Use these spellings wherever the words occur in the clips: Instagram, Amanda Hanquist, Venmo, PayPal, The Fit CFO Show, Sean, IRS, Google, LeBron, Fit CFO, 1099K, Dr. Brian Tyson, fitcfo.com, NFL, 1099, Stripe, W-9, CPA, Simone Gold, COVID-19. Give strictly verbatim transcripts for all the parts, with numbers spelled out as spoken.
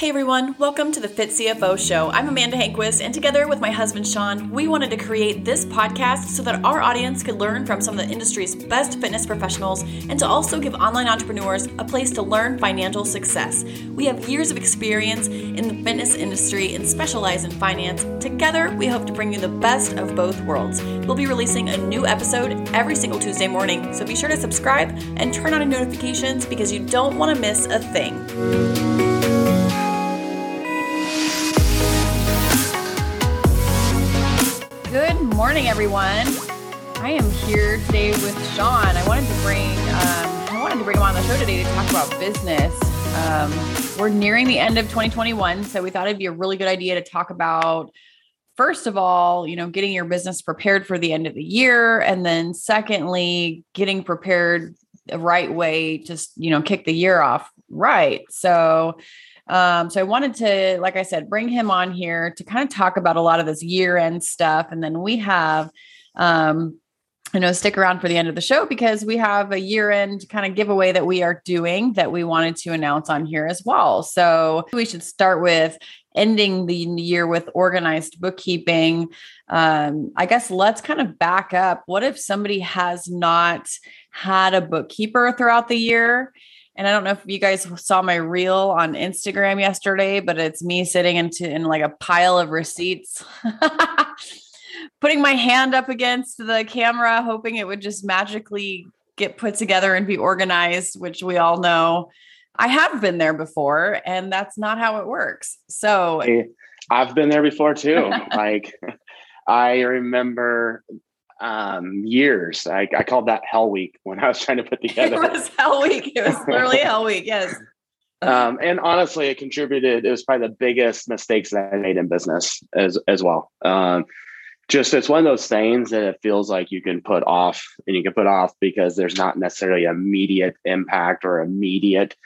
Hey everyone, welcome to the Fit C F O Show. I'm Amanda Hanquist, and together with my husband Sean, we wanted to create this podcast so that our audience could learn from some of the industry's best fitness professionals and to also give online entrepreneurs a place to learn financial success. We have years of experience in the fitness industry and specialize in finance. Together, we hope to bring you the best of both worlds. We'll be releasing a new episode every single Tuesday morning, so be sure to subscribe and turn on your notifications because you don't want to miss a thing. Good morning, everyone. I am here today with Sean. I wanted to bring um, I wanted to bring him on the show today to talk about business. Um, we're nearing the end of twenty twenty-one, so we thought it'd be a really good idea to talk about, first of all, you know, getting your business prepared for the end of the year, and then secondly, getting prepared the right way to, you know, kick the year off right. So. Um, so I wanted to, like I said, bring him on here to kind of talk about a lot of this year-end stuff. And then we have, um, you know, stick around for the end of the show because we have a year-end kind of giveaway that we are doing that we wanted to announce on here as well. So we should start with ending the year with organized bookkeeping. Um, I guess let's kind of back up. What if somebody has not had a bookkeeper throughout the year? And I don't know if you guys saw my reel on Instagram yesterday, but it's me sitting into in like a pile of receipts, putting my hand up against the camera, hoping it would just magically get put together and be organized, which we all know I have been there before, and that's not how it works. So I've been there before too. Like I remember Um, years. I, I called that Hell Week when I was trying to put together. It was Hell Week. It was literally Hell Week. Yes. Um, and honestly, it contributed. It was probably the biggest mistakes that I made in business as as well. Um, just it's one of those things that it feels like you can put off, and you can put off because there's not necessarily immediate impact or immediate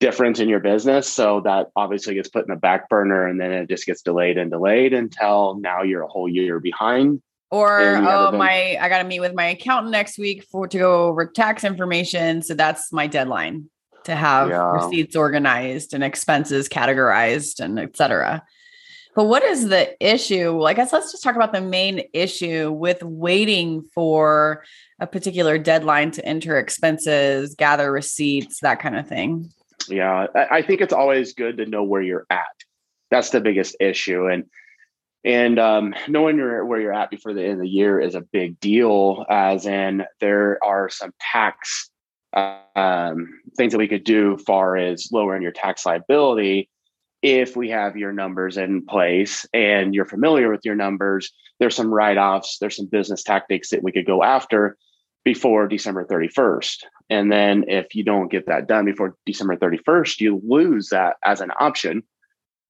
difference in your business. So that obviously gets put in the back burner, and then it just gets delayed and delayed until now you're a whole year behind. Or, oh, been. my, I got to meet with my accountant next week for to go over tax information. So that's my deadline to have yeah. receipts organized and expenses categorized and et cetera. But what is the issue? Well, I guess let's just talk about the main issue with waiting for a particular deadline to enter expenses, gather receipts, that kind of thing. Yeah. I think it's always good to know where you're at. That's the biggest issue. And And um, knowing you're, where you're at before the end of the year is a big deal, as in there are some tax uh, um, things that we could do far as lowering your tax liability. If we have your numbers in place and you're familiar with your numbers, there's some write-offs, there's some business tactics that we could go after before December thirty-first. And then if you don't get that done before December thirty-first, you lose that as an option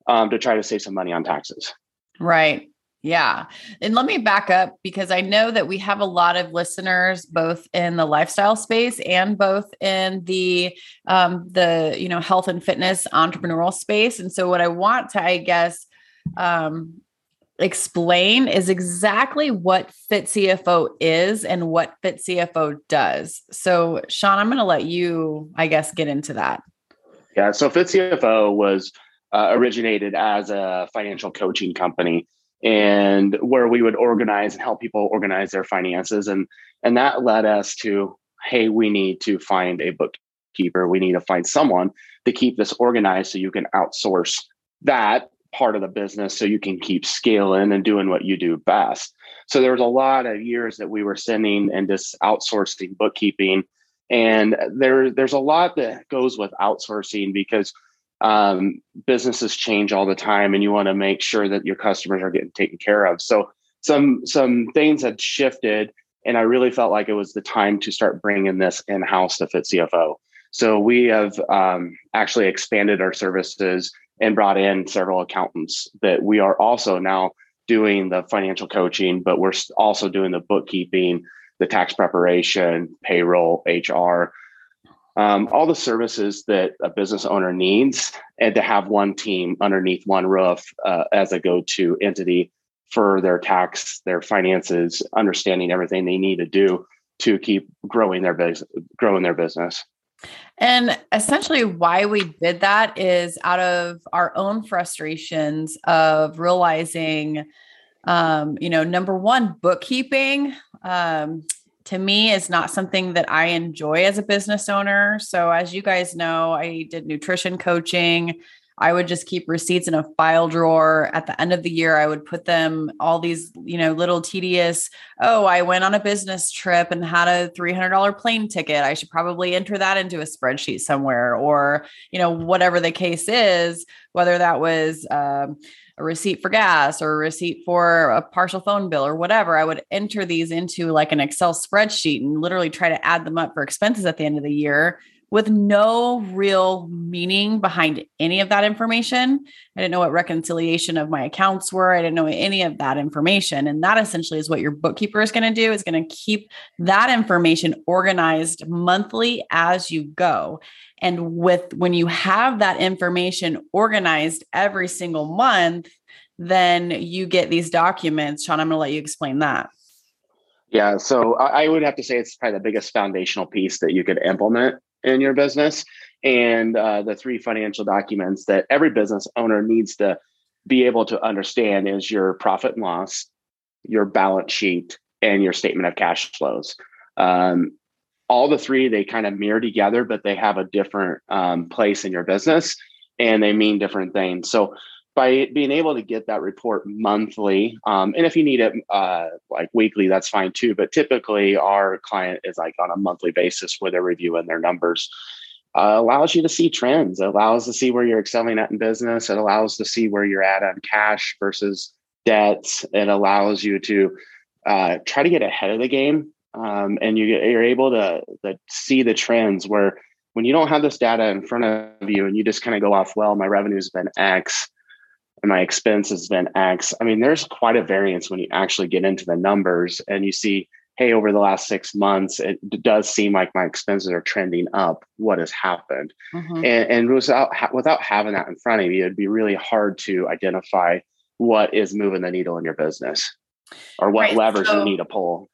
um, to try to save some money on taxes. Right. Yeah. And let me back up because I know that we have a lot of listeners, both in the lifestyle space and both in the, um, the, you know, health and fitness entrepreneurial space. And so what I want to, I guess, um, explain is exactly what Fit C F O is and what Fit C F O does. So Sean, I'm going to let you, I guess, get into that. Yeah. So Fit C F O was Uh, originated as a financial coaching company, and where we would organize and help people organize their finances. And, and that led us to, hey, we need to find a bookkeeper. We need to find someone to keep this organized so you can outsource that part of the business so you can keep scaling and doing what you do best. So there was a lot of years that we were sending and just outsourcing bookkeeping. And there, there's a lot that goes with outsourcing because Um, businesses change all the time, and you want to make sure that your customers are getting taken care of. So some some things had shifted, and I really felt like it was the time to start bringing this in-house to Fit C F O. So we have um, actually expanded our services and brought in several accountants that we are also now doing the financial coaching, but we're also doing the bookkeeping, the tax preparation, payroll, H R, Um, all the services that a business owner needs, and to have one team underneath one roof uh, as a go-to entity for their tax, their finances, understanding everything they need to do to keep growing their, bus- growing their business. And essentially why we did that is out of our own frustrations of realizing, um, you know, number one, bookkeeping, um, to me is not something that I enjoy as a business owner. So as you guys know, I did nutrition coaching. I would just keep receipts in a file drawer. At the end of the year, I would put them all these, you know, little tedious, oh, I went on a business trip and had a three hundred dollars plane ticket. I should probably enter that into a spreadsheet somewhere, or, you know, whatever the case is, whether that was um, a receipt for gas or a receipt for a partial phone bill or whatever. I would enter these into like an Excel spreadsheet and literally try to add them up for expenses at the end of the year, with no real meaning behind any of that information. I didn't know what reconciliation of my accounts were. I didn't know any of that information. And that essentially is what your bookkeeper is going to do, is going to keep that information organized monthly as you go. And with, when you have that information organized every single month, then you get these documents. Sean, I'm going to let you explain that. Yeah. So I would have to say it's probably the biggest foundational piece that you could implement in your business, and uh, the three financial documents that every business owner needs to be able to understand is your profit and loss, your balance sheet, and your statement of cash flows. Um, all the three, they kind of mirror together, but they have a different um, place in your business, and they mean different things. So by being able to get that report monthly, um, and if you need it uh, like weekly, that's fine too. But typically our client is like on a monthly basis where they're reviewing their numbers. Uh, allows you to see trends, it allows to see where you're excelling at in business. It allows to see where you're at on cash versus debts. It allows you to uh, try to get ahead of the game. Um, and you get, you're able to, to see the trends, where when you don't have this data in front of you and you just kind of go off, well, my revenue's been X, and my expense has been X. I mean, there's quite a variance when you actually get into the numbers and you see, hey, over the last six months, it does seem like my expenses are trending up. What has happened? Mm-hmm. And, and without, without having that in front of you, it'd be really hard to identify what is moving the needle in your business, or what right. levers so, you need to pull.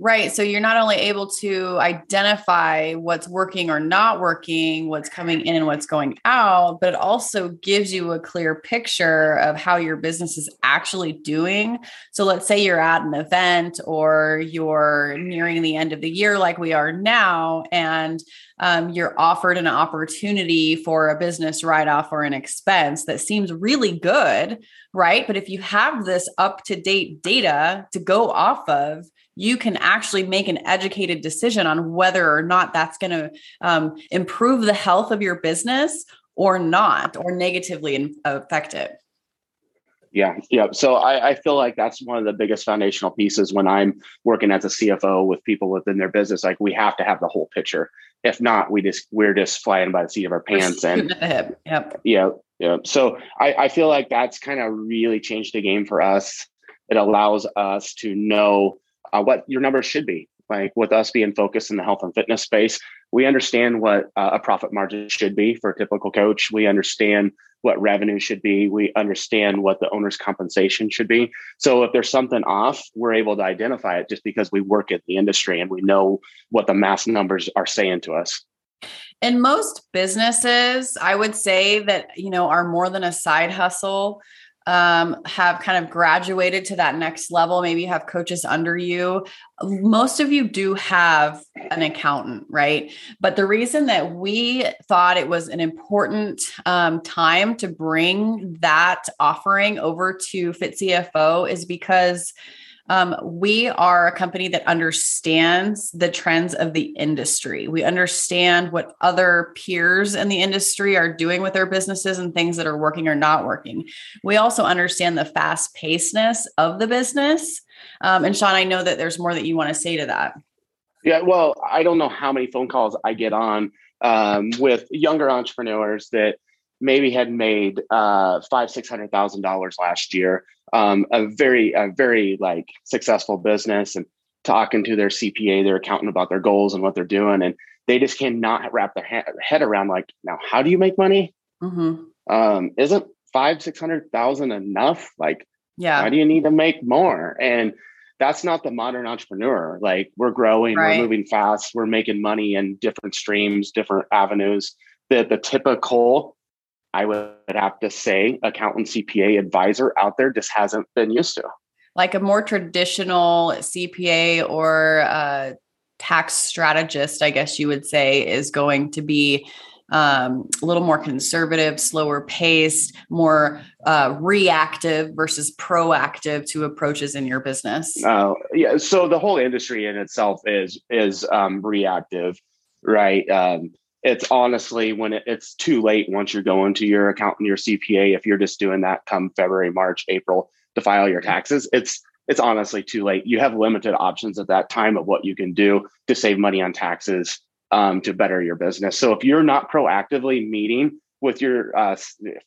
Right. So you're not only able to identify what's working or not working, what's coming in and what's going out, but it also gives you a clear picture of how your business is actually doing. So let's say you're at an event or you're nearing the end of the year like we are now, and um, you're offered an opportunity for a business write-off or an expense that seems really good, right? But if you have this up-to-date data to go off of, you can actually make an educated decision on whether or not that's going to um, improve the health of your business or not, or negatively affect it. Yeah. Yeah. So I, I feel like that's one of the biggest foundational pieces when I'm working as a C F O with people within their business. Like, we have to have the whole picture. If not, we just, we're just flying by the seat of our pants. And yep. yeah. Yeah. So I, I feel like that's kind of really changed the game for us. It allows us to know Uh, what your numbers should be. Like, with us being focused in the health and fitness space, we understand what uh, a profit margin should be for a typical coach. We understand what revenue should be. We understand what the owner's compensation should be. So if there's something off, we're able to identify it just because we work in the industry and we know what the mass numbers are saying to us. In most businesses, I would say that, you know, are more than a side hustle, um, have kind of graduated to that next level. Maybe you have coaches under you. Most of you do have an accountant, right? But the reason that we thought it was an important um, time to bring that offering over to Fit C F O is because Um, we are a company that understands the trends of the industry. We understand what other peers in the industry are doing with their businesses and things that are working or not working. We also understand the fast-pacedness of the business. Um, and Sean, I know that there's more that you want to say to that. Yeah, well, I don't know how many phone calls I get on um, with younger entrepreneurs that maybe had made uh, five, six hundred thousand dollars last year. Um, a very, a very like successful business, and talking to their C P A, their accountant, about their goals and what they're doing, and they just cannot wrap their ha- head around. Like, now, how do you make money? Mm-hmm. Um, isn't five, six hundred thousand enough? Like, yeah, why do you need to make more? And that's not the modern entrepreneur. Like, we're growing, right. We're moving fast, we're making money in different streams, different avenues. The, the typical, I would have to say, accountant, C P A, advisor out there just hasn't been used to. Like a more traditional C P A or a tax strategist, I guess you would say, is going to be um, a little more conservative, slower paced, more uh, reactive versus proactive to approaches in your business. Oh, yeah. So the whole industry in itself is is um, reactive, right? Um, it's honestly when it, it's too late once you're going to your accountant, your C P A, if you're just doing that come February, March, April to file your taxes, it's it's honestly too late. You have limited options at that time of what you can do to save money on taxes, um, to better your business. So if you're not proactively meeting with your uh,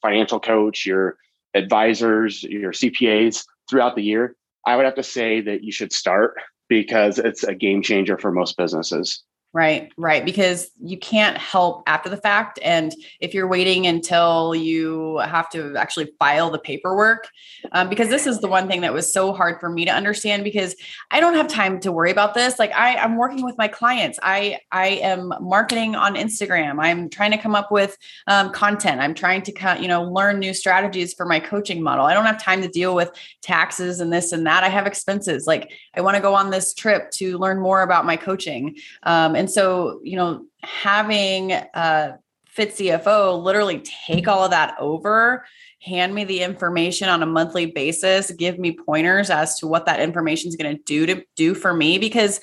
financial coach, your advisors, your C P As throughout the year, I would have to say that you should start, because it's a game changer for most businesses. Right, right. Because you can't help after the fact. And if you're waiting until you have to actually file the paperwork, um, because this is the one thing that was so hard for me to understand, because I don't have time to worry about this. Like I, I'm working with my clients. I, I am marketing on Instagram. I'm trying to come up with um, content. I'm trying to, you know, learn new strategies for my coaching model. I don't have time to deal with taxes and this and that. I have expenses. Like I want to go on this trip to learn more about my coaching. Um, And so, you know, having uh, Fit C F O literally take all of that over, hand me the information on a monthly basis, give me pointers as to what that information is going to do to do for me. Because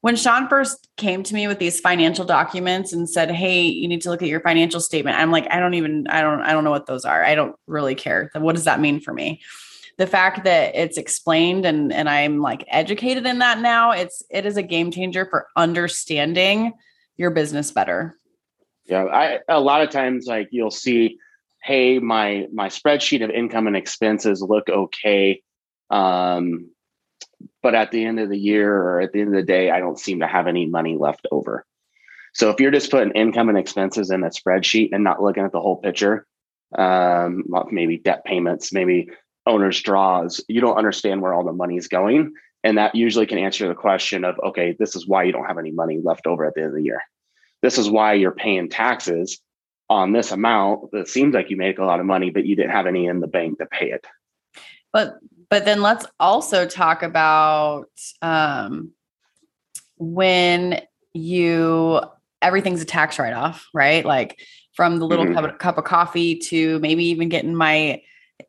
when Sean first came to me with these financial documents and said, "Hey, you need to look at your financial statement," I'm like, I don't even, I don't, I don't know what those are. I don't really care. What does that mean for me? The fact that it's explained and, and I'm like educated in that now, it's, it is a game changer for understanding your business better. Yeah. I, a lot of times, like you'll see, hey, my, my spreadsheet of income and expenses look okay. Um, but at the end of the year or at the end of the day, I don't seem to have any money left over. So if you're just putting income and expenses in a spreadsheet and not looking at the whole picture, um, maybe debt payments, maybe owner's draws, you don't understand where all the money is going. And that usually can answer the question of, okay, this is why you don't have any money left over at the end of the year. This is why you're paying taxes on this amount that seems like you make a lot of money, but you didn't have any in the bank to pay it. But, but then let's also talk about um, when you, everything's a tax write-off, right? Like from the little mm-hmm. cup, cup of coffee to maybe even getting my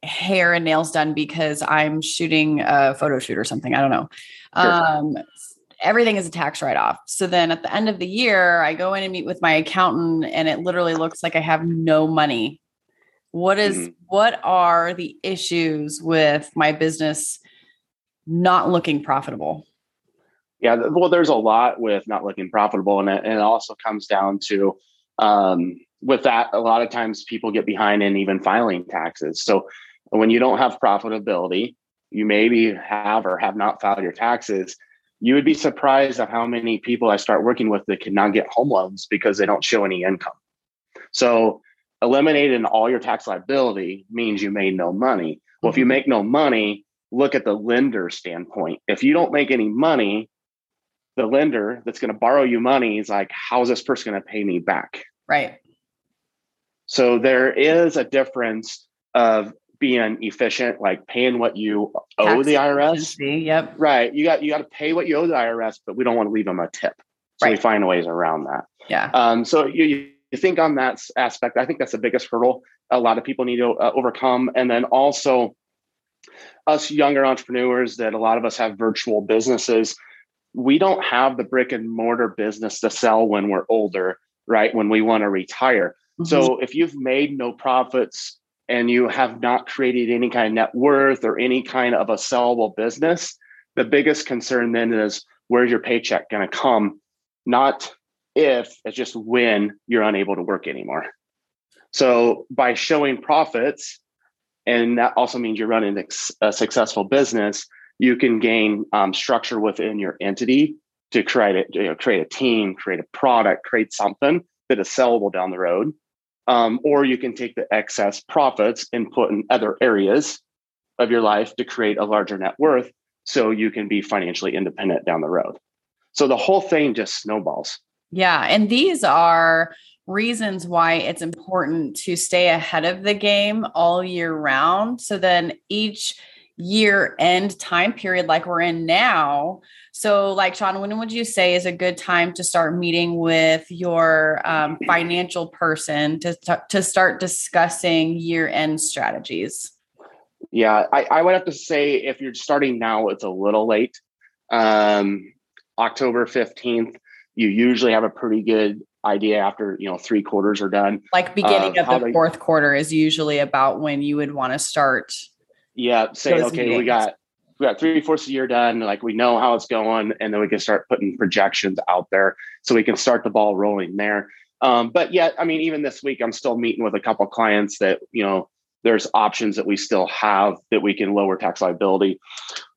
hair and nails done because I'm shooting a photo shoot or something. I don't know. Sure. Um, everything is a tax write-off. So then at the end of the year, I go in and meet with my accountant and it literally looks like I have no money. What is, mm-hmm. what are the issues with my business not looking profitable? Yeah. Well, there's a lot with not looking profitable. And it, and it also comes down to, um, with that, a lot of times people get behind in even filing taxes. So when you don't have profitability, you maybe have or have not filed your taxes. You would be surprised at how many people I start working with that cannot get home loans because they don't show any income. So eliminating all your tax liability means you made no money. Well, mm-hmm. if you make no money, look at the lender standpoint. If you don't make any money, the lender that's going to borrow you money is like, how is this person going to pay me back? Right. So there is a difference of being efficient, like paying what you owe the I R S. Yep. Right. You got you got to pay what you owe the I R S, but we don't want to leave them a tip. So right. we find ways around that. Yeah. Um. So you you think on that aspect, I think that's the biggest hurdle a lot of people need to uh, overcome. And then also us younger entrepreneurs that a lot of us have virtual businesses, we don't have the brick and mortar business to sell when we're older, right? When we want to retire. So if you've made no profits and you have not created any kind of net worth or any kind of a sellable business, the biggest concern then is where's your paycheck going to come? Not if, it's just when you're unable to work anymore. So by showing profits, and that also means you're running a successful business, you can gain um, structure within your entity to create a, you know, create a team, create a product, create something that is sellable down the road. Um, or you can take the excess profits and put in other areas of your life to create a larger net worth. so you can be financially independent down the road. So the whole thing just snowballs. Yeah. And these are reasons why it's important to stay ahead of the game all year round. So then each year end time period, like we're in now. So like, Sean, when would you say is a good time to start meeting with your um, financial person to, to start discussing year end strategies? Yeah, I, I would have to say if you're starting now, it's a little late. Um, October fifteenth, you usually have a pretty good idea after, you know, three quarters are done. Like beginning uh, of the they, fourth quarter is usually about when you would want to start. Yeah. Say, okay, meetings. we got, we got three fourths of the year done. Like we know how it's going, and then we can start putting projections out there so we can start the ball rolling there. Um, but yeah, I mean, even this week, I'm still meeting with a couple of clients that, you know, there's options that we still have that we can lower tax liability.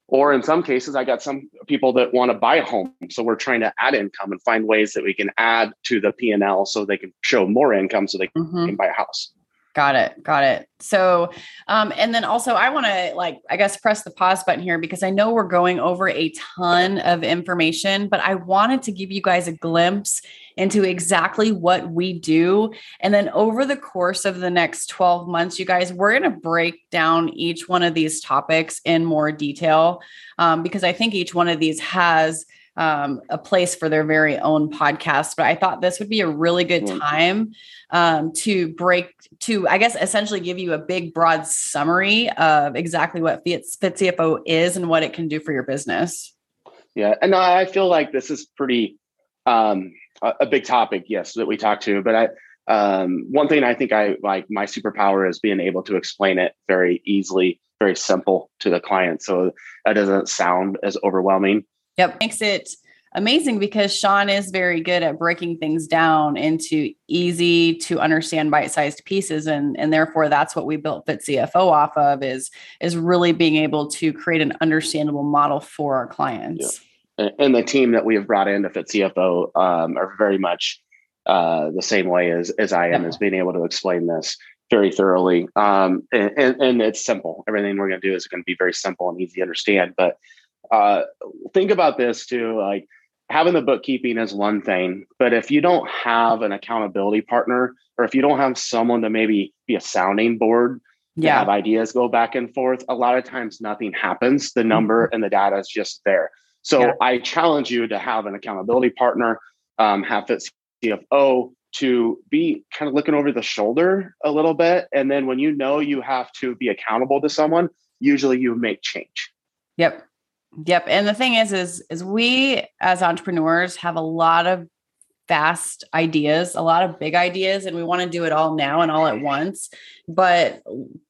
Or in some cases, I got some people that want to buy a home. So we're trying to add income and find ways that we can add to the P and L so they can show more income so they can mm-hmm. buy a house. Got it. Got it. So, um, and then also I want to like, I guess, press the pause button here because I know we're going over a ton of information, but I wanted to give you guys a glimpse into exactly what we do. And then over the course of the next twelve months, you guys, we're going to break down each one of these topics in more detail, um, because I think each one of these has um, a place for their very own podcast. But I thought this would be a really good time um, to break to, I guess, essentially give you a big, broad summary of exactly what Fit C F O is and what it can do for your business. Yeah. And I feel like this is pretty, um, a big topic, yes, that we talked to. But I, um, one thing I think I like, my superpower is being able to explain it very easily, very simple to the client. So that doesn't sound as overwhelming. Yep. Makes it amazing because Sean is very good at breaking things down into easy to understand bite-sized pieces. And, and therefore that's what we built Fit C F O off of is, is really being able to create an understandable model for our clients. Yeah. And the team that we have brought in to Fit C F O um, are very much uh, the same way as as I am, is being able to explain this very thoroughly. Um, and, and, and it's simple. Everything we're going to do is going to be very simple and easy to understand. But uh, think about this too, like having the bookkeeping is one thing, but if you don't have an accountability partner, or if you don't have someone to maybe be a sounding board, yeah, have ideas go back and forth, a lot of times nothing happens. The number and the data is just there. So yeah. I challenge you to have an accountability partner, um, have Fit C F O to be kind of looking over the shoulder a little bit. And then when you know you have to be accountable to someone, usually you make change. Yep. Yep. And the thing is, is, is we as entrepreneurs have a lot of fast ideas, a lot of big ideas, and we want to do it all now and all at once, but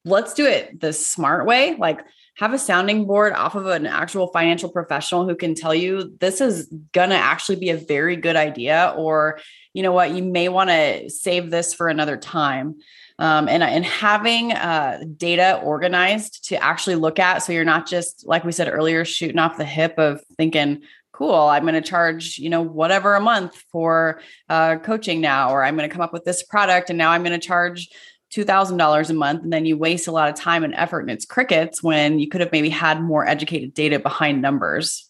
let's do it the smart way. Like, have a sounding board off of an actual financial professional who can tell you this is going to actually be a very good idea, or, you know what, you may want to save this for another time. Um, and, and having uh, data organized to actually look at. So you're not just, like we said earlier, shooting off the hip of thinking, cool, I'm going to charge, you know, whatever a month for uh, coaching now, or I'm going to come up with this product and now I'm going to charge two thousand dollars a month. And then you waste a lot of time and effort and it's crickets when you could have maybe had more educated data behind numbers.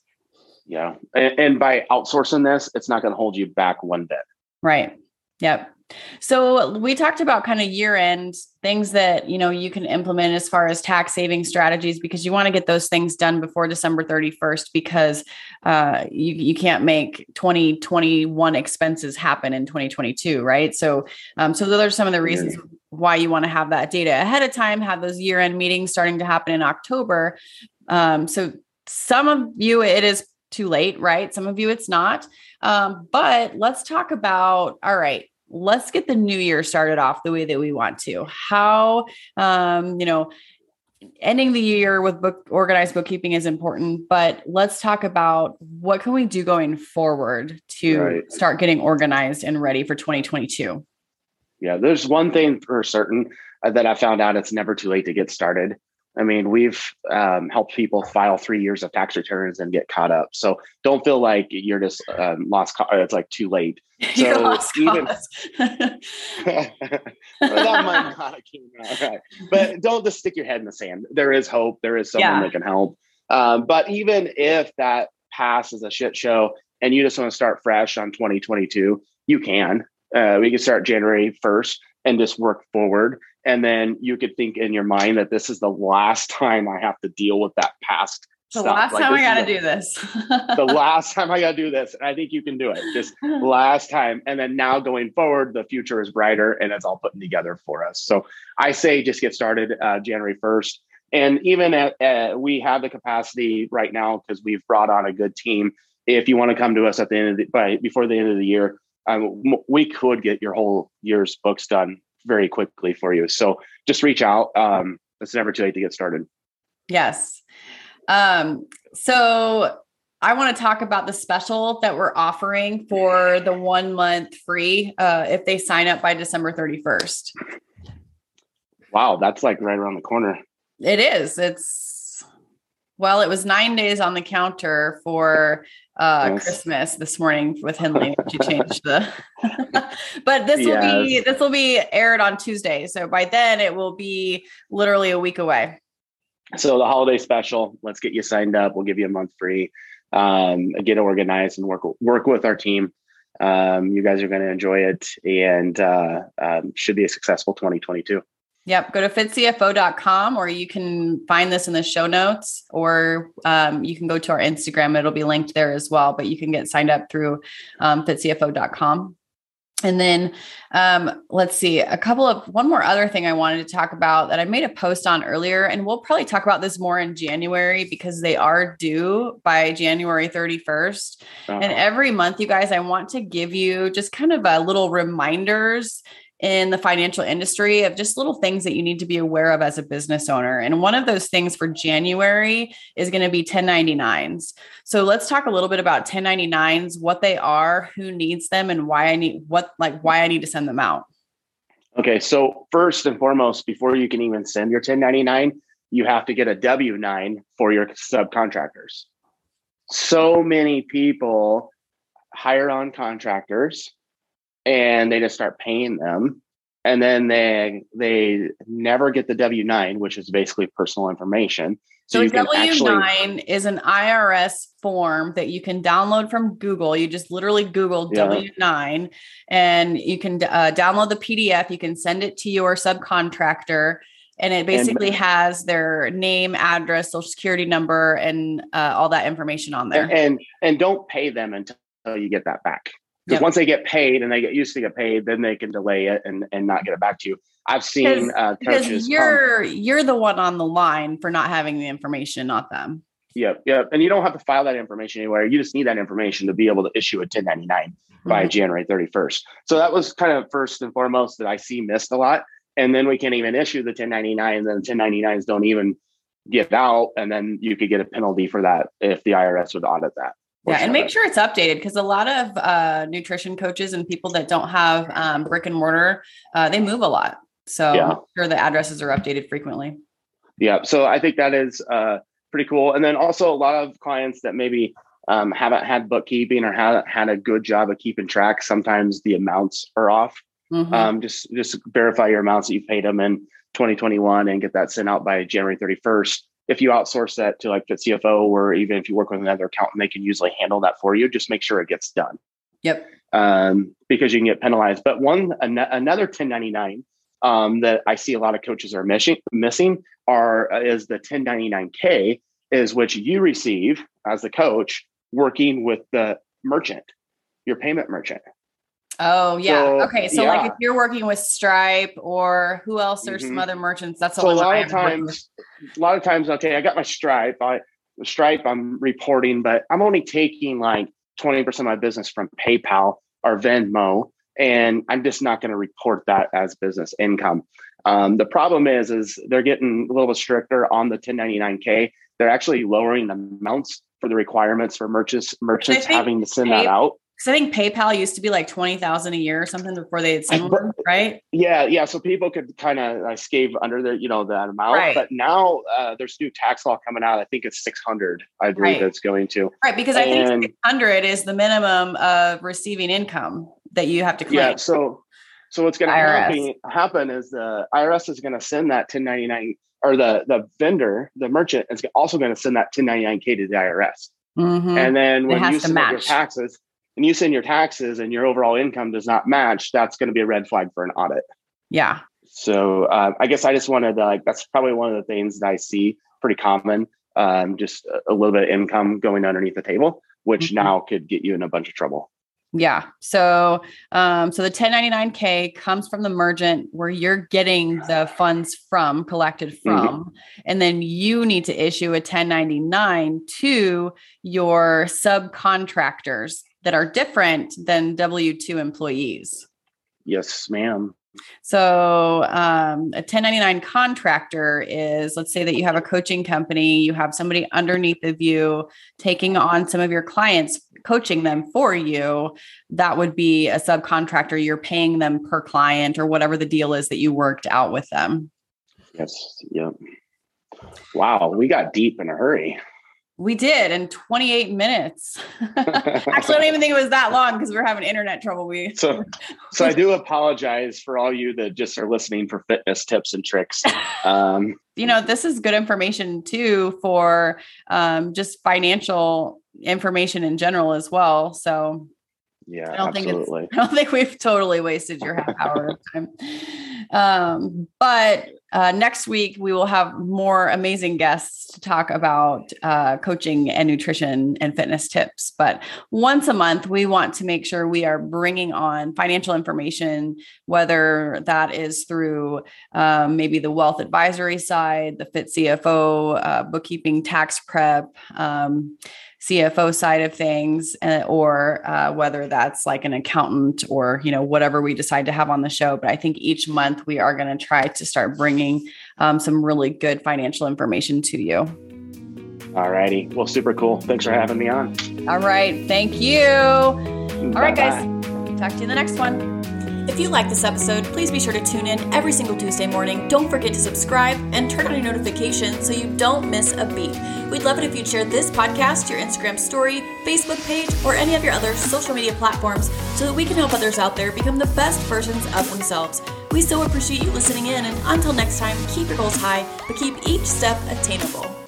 Yeah. And, and by outsourcing this, it's not going to hold you back one bit. Right. Yep. So we talked about kind of year-end things that, you know, you can implement as far as tax saving strategies, because you want to get those things done before December thirty-first, because uh, you, you can't make twenty twenty-one expenses happen in twenty twenty-two, right? So, um, so those are some of the reasons why you want to have that data ahead of time, have those year-end meetings starting to happen in October. Um, so some of you, it is too late, right? Some of you, it's not. Um, but let's talk about, all right, let's get the new year started off the way that we want to. How, um, you know, ending the year with book organized bookkeeping is important, but let's talk about what can we do going forward to right. start getting organized and ready for twenty twenty-two. Yeah, there's one thing for certain uh, that I found out, it's never too late to get started. I mean, we've um, helped people file three years of tax returns and get caught up. So don't feel like you're just um, lost. Co- it's like too late. So you're lost even- cause. Well, that might not have came out right. But don't just stick your head in the sand. There is hope. There is someone yeah. that can help. Um, but even if that pass is a shit show and you just want to start fresh on twenty twenty-two, you can. Uh, we can start January first and just work forward. And then you could think in your mind that this is the last time I have to deal with that past The Stop. last like, time I got to do this. the last time I got to do this. And I think you can do it. Just last time. And then now going forward, the future is brighter and it's all putting together for us. So I say just get started uh, January first. And even at, uh, we have the capacity right now because we've brought on a good team. If you want to come to us at the end of the, by, before the end of the year, um, we could get your whole year's books done very quickly for you. So just reach out. Um, it's never too late to get started. Yes. Um, so I want to talk about the special that we're offering for the one month free, uh, if they sign up by December thirty-first. Wow. That's like right around the corner. It is. It's, well, it was nine days on the counter for, uh, yes. Christmas this morning with Henley to change the, but this yes. will be, this will be aired on Tuesday. So by then it will be literally a week away. So the holiday special, let's get you signed up. We'll give you a month free, um, get organized and work, work with our team. Um, you guys are going to enjoy it and uh, um, should be a successful twenty twenty-two. Yep. Go to fit c f o dot com or you can find this in the show notes or um, you can go to our Instagram. It'll be linked there as well, but you can get signed up through um, fit c f o dot com. And then um, let's see a couple of one more other thing I wanted to talk about that I made a post on earlier, and we'll probably talk about this more in January because they are due by January thirty-first. Uh-huh. And every month, you guys, I want to give you just kind of a little reminders in the financial industry of just little things that you need to be aware of as a business owner. And one of those things for January is going to be ten ninety-nines. So let's talk a little bit about ten ninety-nines, what they are, who needs them, and why I need what, like why I need to send them out. Okay. So first and foremost, before you can even send your ten ninety-nine, you have to get a W nine for your subcontractors. So many people hire on contractors and they just start paying them. And then they they never get the W nine, which is basically personal information. So, so W nine actually, is an I R S form that you can download from Google. You just literally Google yeah. W nine and you can uh, download the P D F. You can send it to your subcontractor. And it basically and, has their name, address, social security number, and uh, all that information on there. And And don't pay them until you get that back. Because yep. once they get paid and they get used to get paid, then they can delay it and, and not get it back to you. I've seen uh, coaches. You're come. you're the one on the line for not having the information, not them. Yep, yep. And you don't have to file that information anywhere. You just need that information to be able to issue a ten ninety-nine mm-hmm. by January thirty-first. So that was kind of first and foremost that I see missed a lot. And then we can't even issue the ten ninety-nine. And then the ten ninety-nines don't even get out. And then you could get a penalty for that if the I R S would audit that. Yeah. And make sure it's updated because a lot of uh, nutrition coaches and people that don't have um, brick and mortar, uh, they move a lot. So yeah. make sure the addresses are updated frequently. Yeah. So I think that is uh, pretty cool. And then also a lot of clients that maybe um, haven't had bookkeeping or haven't had a good job of keeping track. Sometimes the amounts are off. Mm-hmm. Um, just, just verify your amounts that you paid them in twenty twenty-one and get that sent out by January thirty-first. If you outsource that to like the C F O, or even if you work with another accountant, they can usually handle that for you. Just make sure it gets done. Yep. Um, because you can get penalized. But one, an- another ten ninety-nine um, that I see a lot of coaches are missing, missing are, is the ten ninety-nine K is which you receive as the coach working with the merchant, your payment merchant. Oh yeah. So, okay. So yeah. like if you're working with Stripe or who else, there's mm-hmm. some other merchants. That's so a lot of times, a lot of times, okay, I got my Stripe, I Stripe, I'm reporting, but I'm only taking like twenty percent of my business from PayPal or Venmo. And I'm just not going to report that as business income. Um, the problem is, is they're getting a little bit stricter on the ten ninety-nine K. They're actually lowering the amounts for the requirements for merchants, merchants having to send that out. Because I think PayPal used to be like twenty thousand a year or something before they had sent them, right? Yeah, yeah. So people could kind of like scave under the, you know, that amount. Right. But now uh, there's new tax law coming out. I think it's six hundred. I believe right. that's going to. Right, because and, I think six hundred is the minimum of receiving income that you have to claim. Yeah. So, so what's going to happen is the I R S is going to send that 1099 or the the vendor, the merchant, is also going to send that ten ninety-nine K to the I R S. Mm-hmm. And then when you send your taxes and you send your taxes and your overall income does not match, that's going to be a red flag for an audit. Yeah. So uh, I guess I just wanted to, like, that's probably one of the things that I see pretty common. Um, just a little bit of income going underneath the table, which mm-hmm. now could get you in a bunch of trouble. Yeah. So, um, so the ten ninety-nine K comes from the merchant where you're getting the funds from, collected from, mm-hmm. and then you need to issue a ten ninety-nine to your subcontractors that are different than W two employees. Yes, ma'am. So, um, a ten ninety-nine contractor is, let's say that you have a coaching company, you have somebody underneath of you taking on some of your clients, coaching them for you. That would be a subcontractor. You're paying them per client or whatever the deal is that you worked out with them. Yes. Yep. Wow. We got deep in a hurry. We did in twenty-eight minutes. Actually, I don't even think it was that long because we were having internet trouble. We so, so I do apologize for all you that just are listening for fitness tips and tricks. Um, you know, this is good information too for um, just financial information in general as well. So yeah, I don't absolutely. think I don't think we've totally wasted your half hour of time. Um, but uh, next week we will have more amazing guests to talk about uh, coaching and nutrition and fitness tips. But once a month, we want to make sure we are bringing on financial information, whether that is through um, maybe the wealth advisory side, the Fit C F O, uh, bookkeeping, tax prep, um, C F O side of things, or uh, whether that's like an accountant or, you know, whatever we decide to have on the show. But I think each month we are going to try to start bringing um, some really good financial information to you. All righty. Well, super cool. Thanks for having me on. All right. Thank you. All Bye-bye. right, guys. Talk to you in the next one. If you like this episode, please be sure to tune in every single Tuesday morning. Don't forget to subscribe and turn on your notifications so you don't miss a beat. We'd love it if you'd share this podcast to your Instagram story, Facebook page, or any of your other social media platforms so that we can help others out there become the best versions of themselves. We so appreciate you listening in, and until next time, keep your goals high, but keep each step attainable.